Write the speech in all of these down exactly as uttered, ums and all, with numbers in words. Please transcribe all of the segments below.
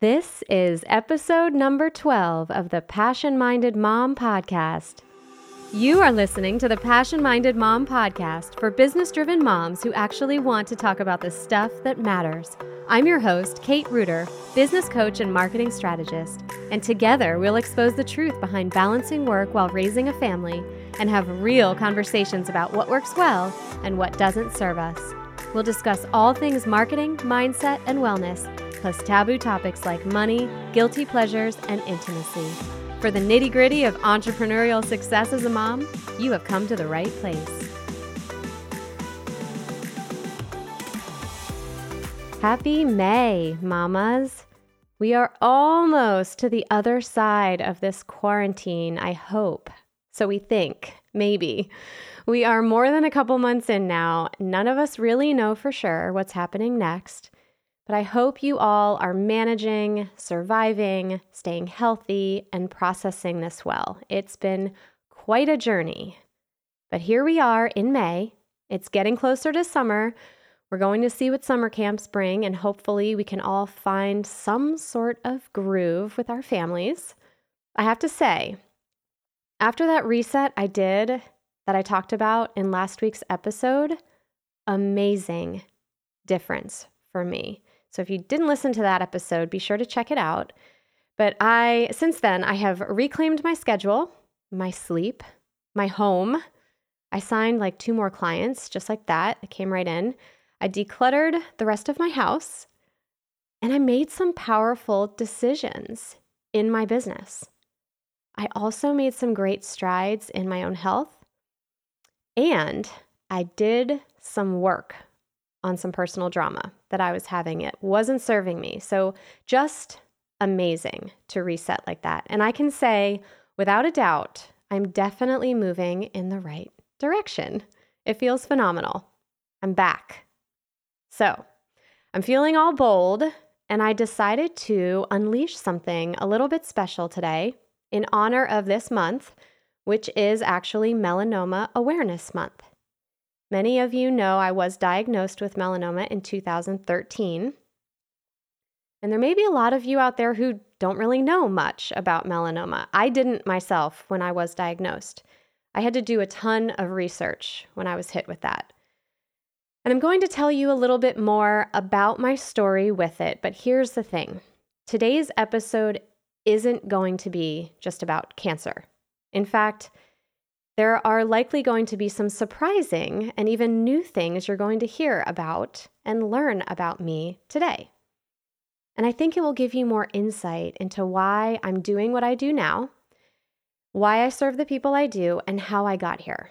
This is episode number twelve of the Passion-Minded Mom Podcast. You are listening to the Passion-Minded Mom Podcast for business-driven moms who actually want to talk about the stuff that matters. I'm your host, Kate Reuter, business coach and marketing strategist, and together we'll expose the truth behind balancing work while raising a family and have real conversations about what works well and what doesn't serve us. We'll discuss all things marketing, mindset, and wellness, plus taboo topics like money, guilty pleasures, and intimacy. For the nitty-gritty of entrepreneurial success as a mom, you have come to the right place. Happy May, mamas. We are almost to the other side of this quarantine, I hope. So we think, maybe. We are more than a couple months in now. None of us really know for sure what's happening next. But I hope you all are managing, surviving, staying healthy, and processing this well. It's been quite a journey. But here we are in May. It's getting closer to summer. We're going to see what summer camps bring, and hopefully we can all find some sort of groove with our families. I have to say, after that reset I did that I talked about in last week's episode, amazing difference for me. So if you didn't listen to that episode, be sure to check it out. But I, since then, I have reclaimed my schedule, my sleep, my home. I signed like two more clients, just like that. It came right in. I decluttered the rest of my house, and I made some powerful decisions in my business. I also made some great strides in my own health, and I did some work on some personal drama that I was having. It wasn't serving me. So just amazing to reset like that. And I can say without a doubt, I'm definitely moving in the right direction. It feels phenomenal. I'm back. So I'm feeling all bold, and I decided to unleash something a little bit special today in honor of this month, which is actually Melanoma Awareness Month. Many of you know I was diagnosed with melanoma in two thousand thirteen, and there may be a lot of you out there who don't really know much about melanoma. I didn't myself when I was diagnosed. I had to do a ton of research when I was hit with that. And I'm going to tell you a little bit more about my story with it, but here's the thing. Today's episode isn't going to be just about cancer. In fact, there are likely going to be some surprising and even new things you're going to hear about and learn about me today. And I think it will give you more insight into why I'm doing what I do now, why I serve the people I do, and how I got here,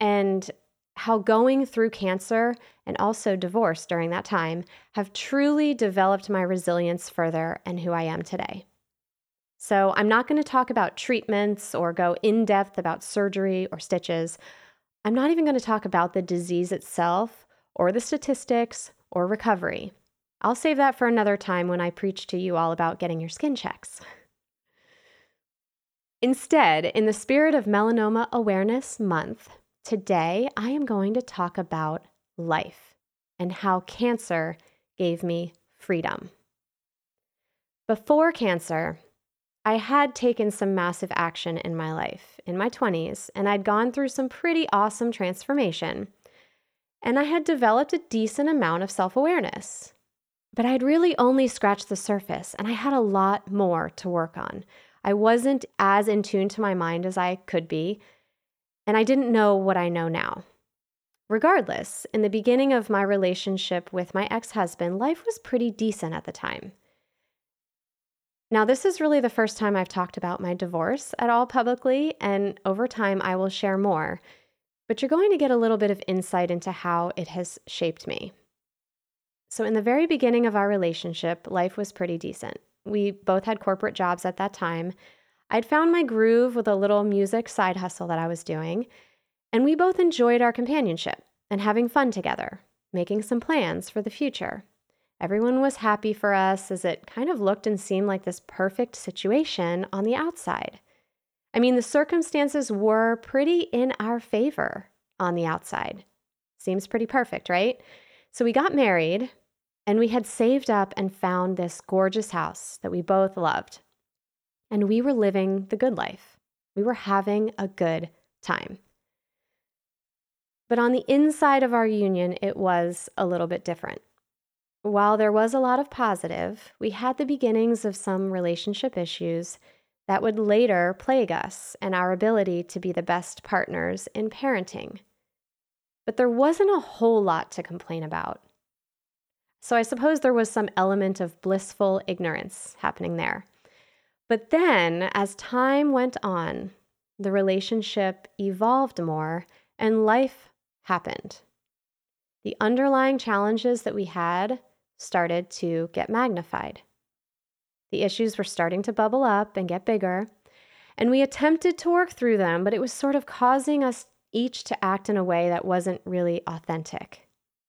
and how going through cancer and also divorce during that time have truly developed my resilience further and who I am today. So I'm not going to talk about treatments or go in depth about surgery or stitches. I'm not even going to talk about the disease itself or the statistics or recovery. I'll save that for another time when I preach to you all about getting your skin checks. Instead, in the spirit of Melanoma Awareness Month, today I am going to talk about life and how cancer gave me freedom. Before cancer, I had taken some massive action in my life, in my twenties, and I'd gone through some pretty awesome transformation, and I had developed a decent amount of self-awareness. But I'd really only scratched the surface, and I had a lot more to work on. I wasn't as in tune to my mind as I could be, and I didn't know what I know now. Regardless, in the beginning of my relationship with my ex-husband, life was pretty decent at the time. Now, this is really the first time I've talked about my divorce at all publicly, and over time I will share more, but you're going to get a little bit of insight into how it has shaped me. So in the very beginning of our relationship, life was pretty decent. We both had corporate jobs at that time. I'd found my groove with a little music side hustle that I was doing, and we both enjoyed our companionship and having fun together, making some plans for the future. Everyone was happy for us as it kind of looked and seemed like this perfect situation on the outside. I mean, the circumstances were pretty in our favor on the outside. Seems pretty perfect, right? So we got married, And we had saved up and found this gorgeous house that we both loved. And we were living the good life. We were having a good time. But on the inside of our union, it was a little bit different. While there was a lot of positive, we had the beginnings of some relationship issues that would later plague us and our ability to be the best partners in parenting. But there wasn't a whole lot to complain about. So I suppose there was some element of blissful ignorance happening there. But then, as time went on, the relationship evolved more and life happened. The underlying challenges that we had started to get magnified. The issues were starting to bubble up and get bigger, and we attempted to work through them, but it was sort of causing us each to act in a way that wasn't really authentic.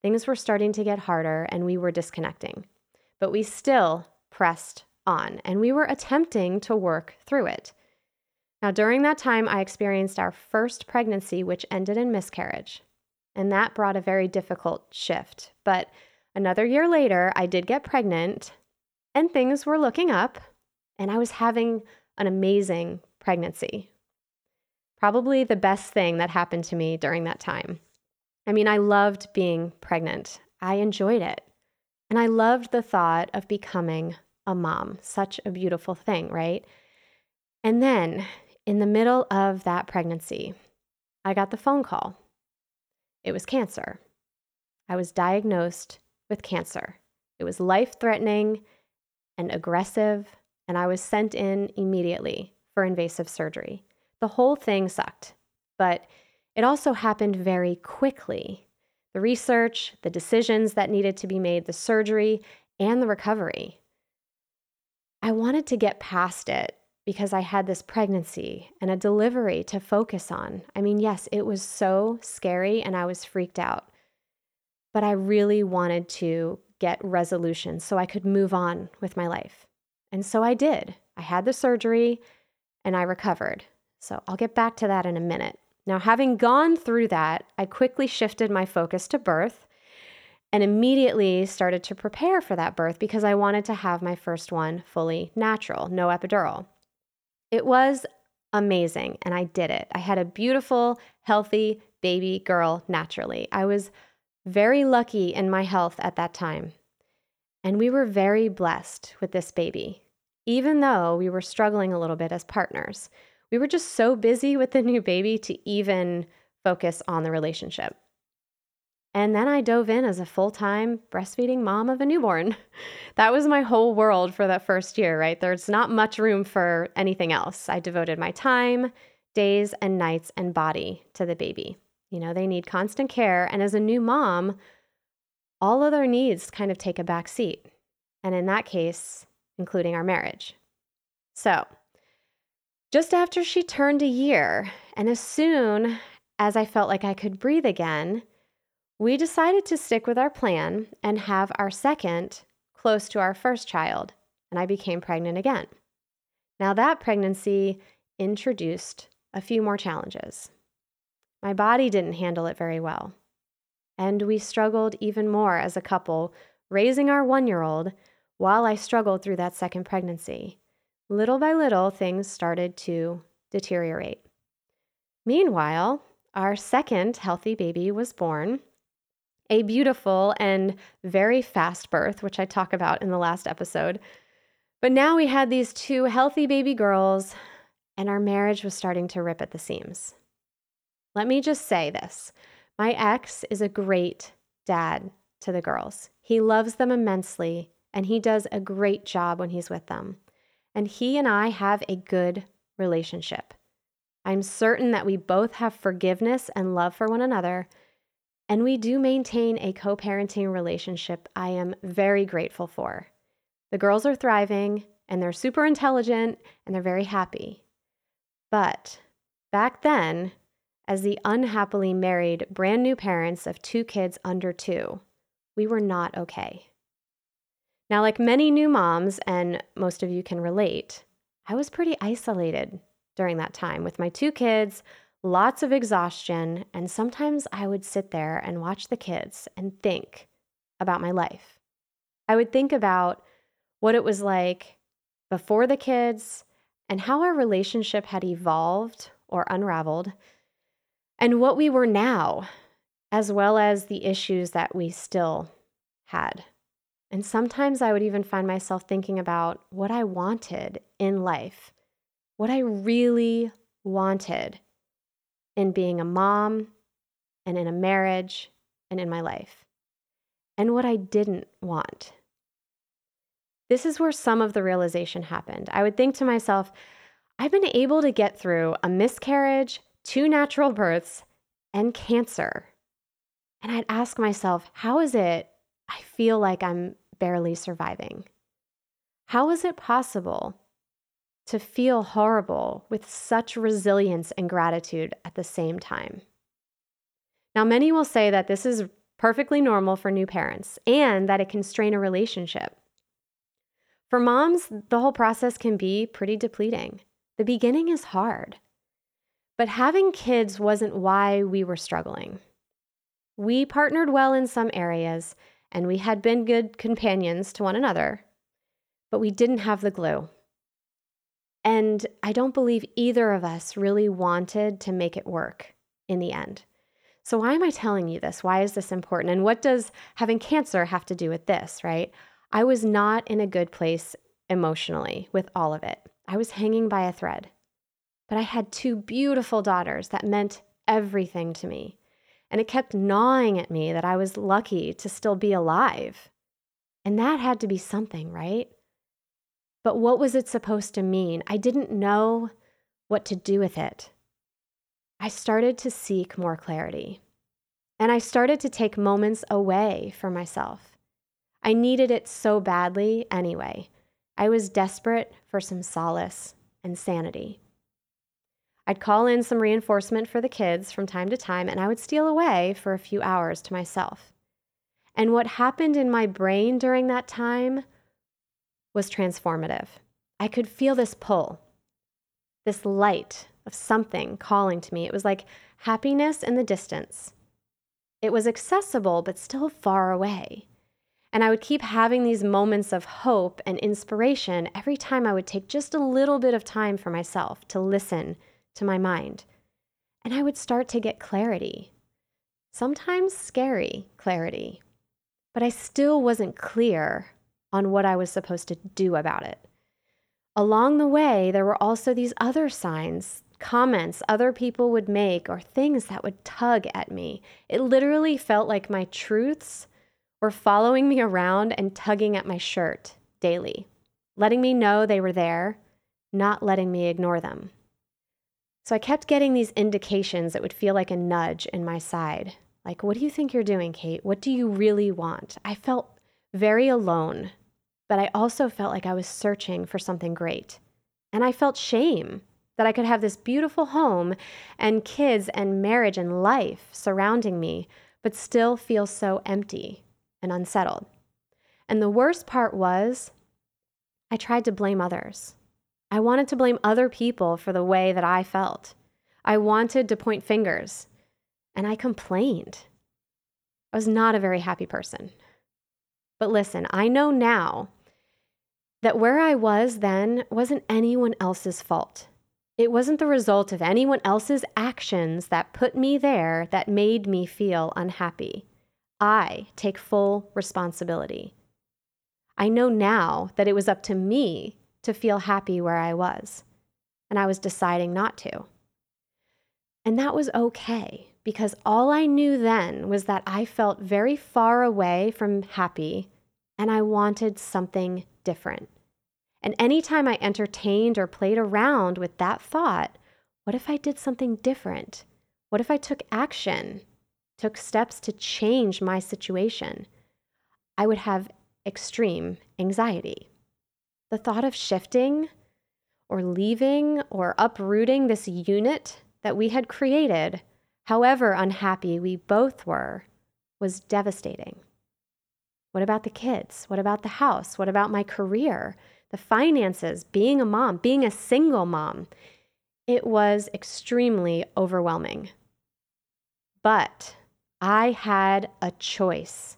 Things were starting to get harder, and we were disconnecting. But we still pressed on, and we were attempting to work through it. Now, during that time, I experienced our first pregnancy, which ended in miscarriage. And that brought a very difficult shift. But another year later, I did get pregnant, and things were looking up, and I was having an amazing pregnancy. Probably the best thing that happened to me during that time. I mean, I loved being pregnant. I enjoyed it. And I loved the thought of becoming a mom. Such a beautiful thing, right? And then, in the middle of that pregnancy, I got the phone call. It was cancer. I was diagnosed with cancer. It was life-threatening and aggressive, and I was sent in immediately for invasive surgery. The whole thing sucked, but it also happened very quickly. The research, the decisions that needed to be made, the surgery, and the recovery. I wanted to get past it because I had this pregnancy and a delivery to focus on. I mean, yes, it was so scary and I was freaked out, but I really wanted to get resolution so I could move on with my life. And so I did. I had the surgery and I recovered. So I'll get back to that in a minute. Now, having gone through that, I quickly shifted my focus to birth and immediately started to prepare for that birth because I wanted to have my first one fully natural, no epidural. It was amazing, and I did it. I had a beautiful, healthy baby girl naturally. I was very lucky in my health at that time, and we were very blessed with this baby, even though we were struggling a little bit as partners. We were just so busy with the new baby to even focus on the relationship. And then I dove in as a full-time breastfeeding mom of a newborn. That was my whole world for that first year, right? There's not much room for anything else. I devoted my time, days and nights and body to the baby. You know, they need constant care. And as a new mom, all other needs kind of take a back seat. And in that case, including our marriage. So just after she turned a year, and as soon as I felt like I could breathe again, we decided to stick with our plan and have our second close to our first child, and I became pregnant again. Now that pregnancy introduced a few more challenges. My body didn't handle it very well, and we struggled even more as a couple, raising our one-year-old while I struggled through that second pregnancy. Little by little, things started to deteriorate. Meanwhile, our second healthy baby was born, a beautiful and very fast birth, which I talk about in the last episode. But now we had these two healthy baby girls, and our marriage was starting to rip at the seams. Let me just say this. My ex is a great dad to the girls. He loves them immensely, and he does a great job when he's with them. And he and I have a good relationship. I'm certain that we both have forgiveness and love for one another, and we do maintain a co-parenting relationship I am very grateful for. The girls are thriving, and they're super intelligent, and they're very happy. But back then, as the unhappily married brand new parents of two kids under two, we were not okay. Now, like many new moms, and most of you can relate, I was pretty isolated during that time with my two kids, lots of exhaustion, and sometimes I would sit there and watch the kids and think about my life I would think about what it was like before the kids and how our relationship had evolved or unraveled and what we were now, as well as the issues that we still had. And sometimes I would even find myself thinking about what I wanted in life, what I really wanted in being a mom and in a marriage and in my life, and what I didn't want. This is where some of the realization happened. I would think to myself, I've been able to get through a miscarriage, two natural births, and cancer. And I'd ask myself, how is it I feel like I'm barely surviving? How is it possible to feel horrible with such resilience and gratitude at the same time? Now, many will say that this is perfectly normal for new parents and that it can strain a relationship. For moms, the whole process can be pretty depleting. The beginning is hard. But having kids wasn't why we were struggling. We partnered well in some areas, and we had been good companions to one another, but we didn't have the glue. And I don't believe either of us really wanted to make it work in the end. So why am I telling you this? Why is this important? And what does having cancer have to do with this, right? I was not in a good place emotionally with all of it. I was hanging by a thread. But I had two beautiful daughters that meant everything to me. And it kept gnawing at me that I was lucky to still be alive. And that had to be something, right? But what was it supposed to mean? I didn't know what to do with it. I started to seek more clarity. And I started to take moments away for myself. I needed it so badly anyway. I was desperate for some solace and sanity. I'd call in some reinforcement for the kids from time to time, and I would steal away for a few hours to myself. And what happened in my brain during that time was transformative. I could feel this pull, this light of something calling to me. It was like happiness in the distance. It was accessible, but still far away. And I would keep having these moments of hope and inspiration every time I would take just a little bit of time for myself to listen to my mind. And I would start to get clarity, sometimes scary clarity, but I still wasn't clear on what I was supposed to do about it. Along the way, there were also these other signs, comments other people would make, or things that would tug at me. It literally felt like my truths were following me around and tugging at my shirt daily, letting me know they were there, not letting me ignore them. So I kept getting these indications that would feel like a nudge in my side. Like, what do you think you're doing, Kate? What do you really want? I felt very alone, but I also felt like I was searching for something great. And I felt shame that I could have this beautiful home and kids and marriage and life surrounding me, but still feel so empty and unsettled. And the worst part was, I tried to blame others. I wanted to blame other people for the way that I felt. I wanted to point fingers, and I complained. I was not a very happy person. But listen, I know now that where I was then wasn't anyone else's fault. It wasn't the result of anyone else's actions that put me there that made me feel unhappy. I take full responsibility. I know now that it was up to me to feel happy where I was, and I was deciding not to. And that was okay, because all I knew then was that I felt very far away from happy, and I wanted something different. And anytime I entertained or played around with that thought, what if I did something different? What if I took action? Took steps to change my situation, I would have extreme anxiety. The thought of shifting or leaving or uprooting this unit that we had created, however unhappy we both were, was devastating. What about the kids? What about the house? What about my career? The finances, being a mom, being a single mom? It was extremely overwhelming. But I had a choice.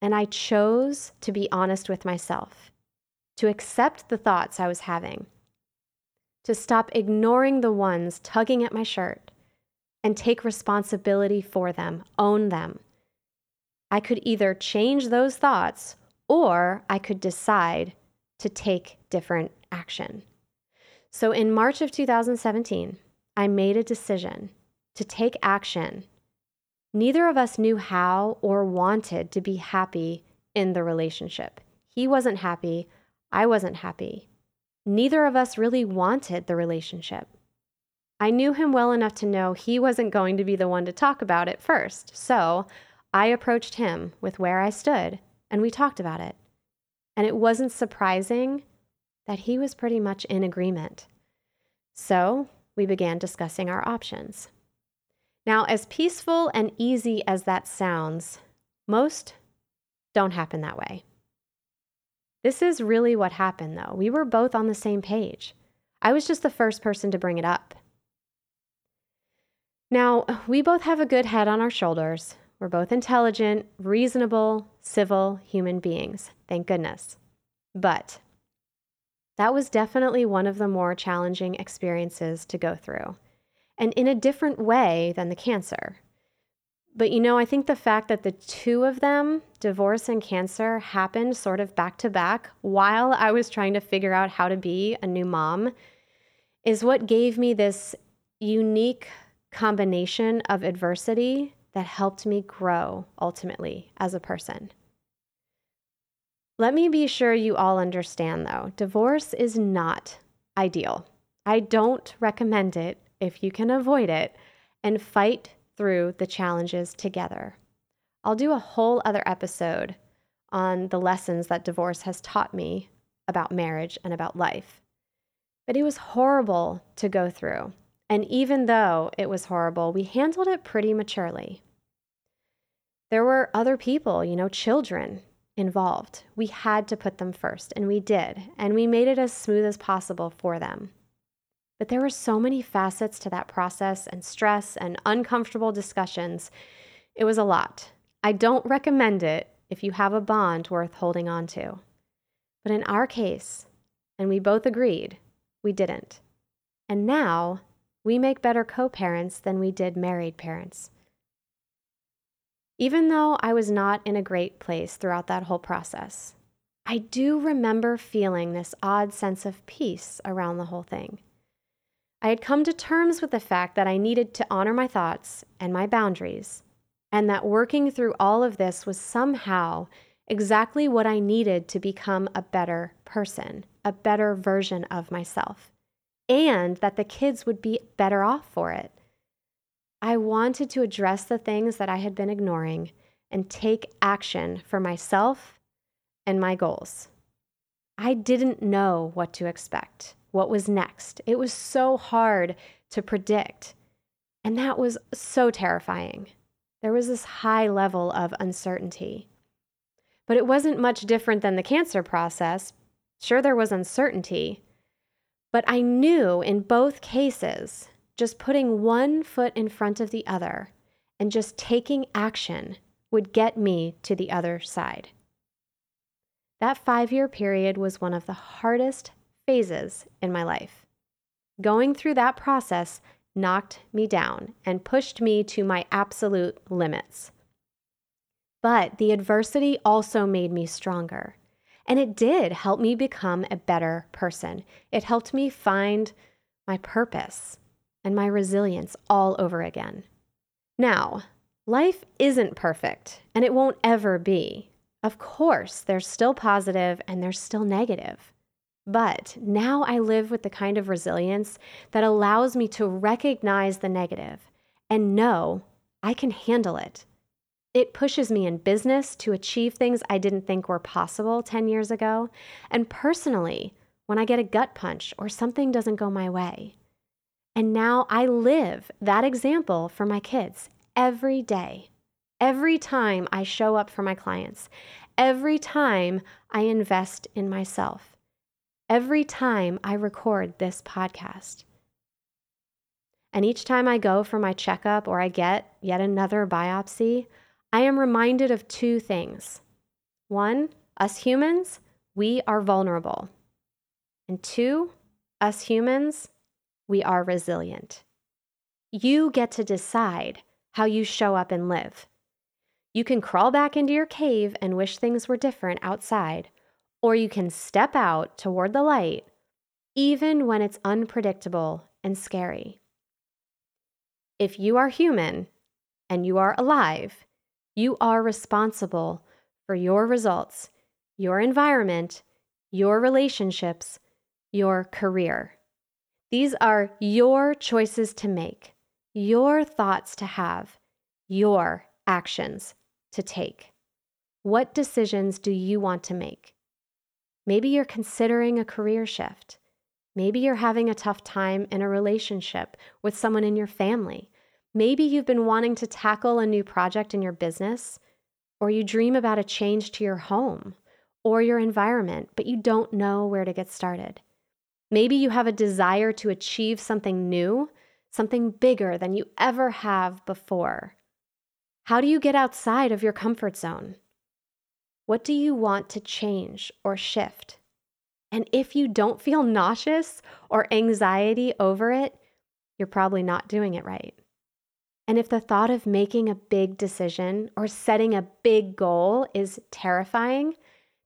and I chose to be honest with myself, to accept the thoughts I was having, to stop ignoring the ones tugging at my shirt, and take responsibility for them, own them. I could either change those thoughts or I could decide to take different action. So in March of two thousand seventeen, I made a decision to take action. Neither of us knew how or wanted to be happy in the relationship. He wasn't happy. I wasn't happy. Neither of us really wanted the relationship. I knew him well enough to know he wasn't going to be the one to talk about it first, so I approached him with where I stood, and we talked about it. And it wasn't surprising that he was pretty much in agreement. So we began discussing our options. Now, as peaceful and easy as that sounds, most don't happen that way. This is really what happened, though. We were both on the same page. I was just the first person to bring it up. Now, we both have a good head on our shoulders. We're both intelligent, reasonable, civil human beings. Thank goodness. But that was definitely one of the more challenging experiences to go through, and in a different way than the cancer. But you know, I think the fact that the two of them, divorce and cancer, happened sort of back to back while I was trying to figure out how to be a new mom is what gave me this unique combination of adversity that helped me grow ultimately as a person. Let me be sure you all understand, though, divorce is not ideal. I don't recommend it if you can avoid it and fight through the challenges together. I'll do a whole other episode on the lessons that divorce has taught me about marriage and about life. But it was horrible to go through. And even though it was horrible, we handled it pretty maturely. There were other people, you know, children involved. We had to put them first, and we did. And we made it as smooth as possible for them. But there were so many facets to that process, and stress and uncomfortable discussions. It was a lot. I don't recommend it if you have a bond worth holding on to. But in our case, and we both agreed, we didn't. And now we make better co-parents than we did married parents. Even though I was not in a great place throughout that whole process, I do remember feeling this odd sense of peace around the whole thing. I had come to terms with the fact that I needed to honor my thoughts and my boundaries, and that working through all of this was somehow exactly what I needed to become a better person, a better version of myself, and that the kids would be better off for it. I wanted to address the things that I had been ignoring and take action for myself and my goals. I didn't know what to expect. What was next? It was so hard to predict. And that was so terrifying. There was this high level of uncertainty. But it wasn't much different than the cancer process. Sure, there was uncertainty. But I knew in both cases, just putting one foot in front of the other and just taking action would get me to the other side. That five-year period was one of the hardest phases in my life. Going through that process knocked me down and pushed me to my absolute limits. But the adversity also made me stronger, and it did help me become a better person. It helped me find my purpose and my resilience all over again. Now, life isn't perfect, and it won't ever be. Of course, there's still positive and there's still negative. But now I live with the kind of resilience that allows me to recognize the negative and know I can handle it. It pushes me in business to achieve things I didn't think were possible ten years ago, and personally, when I get a gut punch or something doesn't go my way. And now I live that example for my kids every day. Every time I show up for my clients, every time I invest in myself, every time I record this podcast. And each time I go for my checkup or I get yet another biopsy, I am reminded of two things. One, us humans, we are vulnerable. And two, us humans, we are resilient. You get to decide how you show up and live. You can crawl back into your cave and wish things were different outside, or you can step out toward the light, even when it's unpredictable and scary. If you are human and you are alive, you are responsible for your results, your environment, your relationships, your career. These are your choices to make, your thoughts to have, your actions to take. What decisions do you want to make? Maybe you're considering a career shift. Maybe you're having a tough time in a relationship with someone in your family. Maybe you've been wanting to tackle a new project in your business, or you dream about a change to your home or your environment, but you don't know where to get started. Maybe you have a desire to achieve something new, something bigger than you ever have before. How do you get outside of your comfort zone? What do you want to change or shift? And if you don't feel nauseous or anxiety over it, you're probably not doing it right. And if the thought of making a big decision or setting a big goal is terrifying,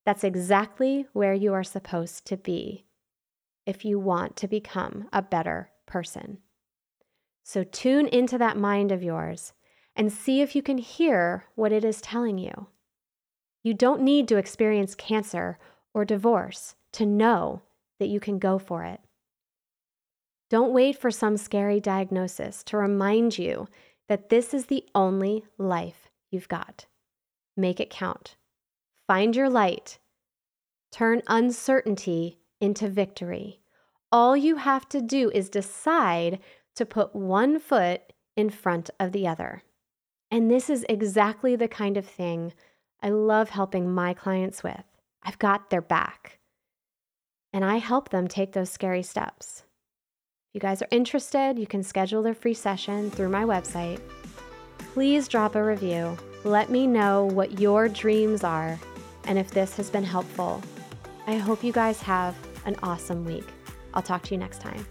that's exactly where you are supposed to be if you want to become a better person. So tune into that mind of yours and see if you can hear what it is telling you. You don't need to experience cancer or divorce to know that you can go for it. Don't wait for some scary diagnosis to remind you that this is the only life you've got. Make it count. Find your light. Turn uncertainty into victory. All you have to do is decide to put one foot in front of the other. And this is exactly the kind of thing I love helping my clients with. I've got their back. And I help them take those scary steps. If you guys are interested, you can schedule their free session through my website. Please drop a review. Let me know what your dreams are and if this has been helpful. I hope you guys have an awesome week. I'll talk to you next time.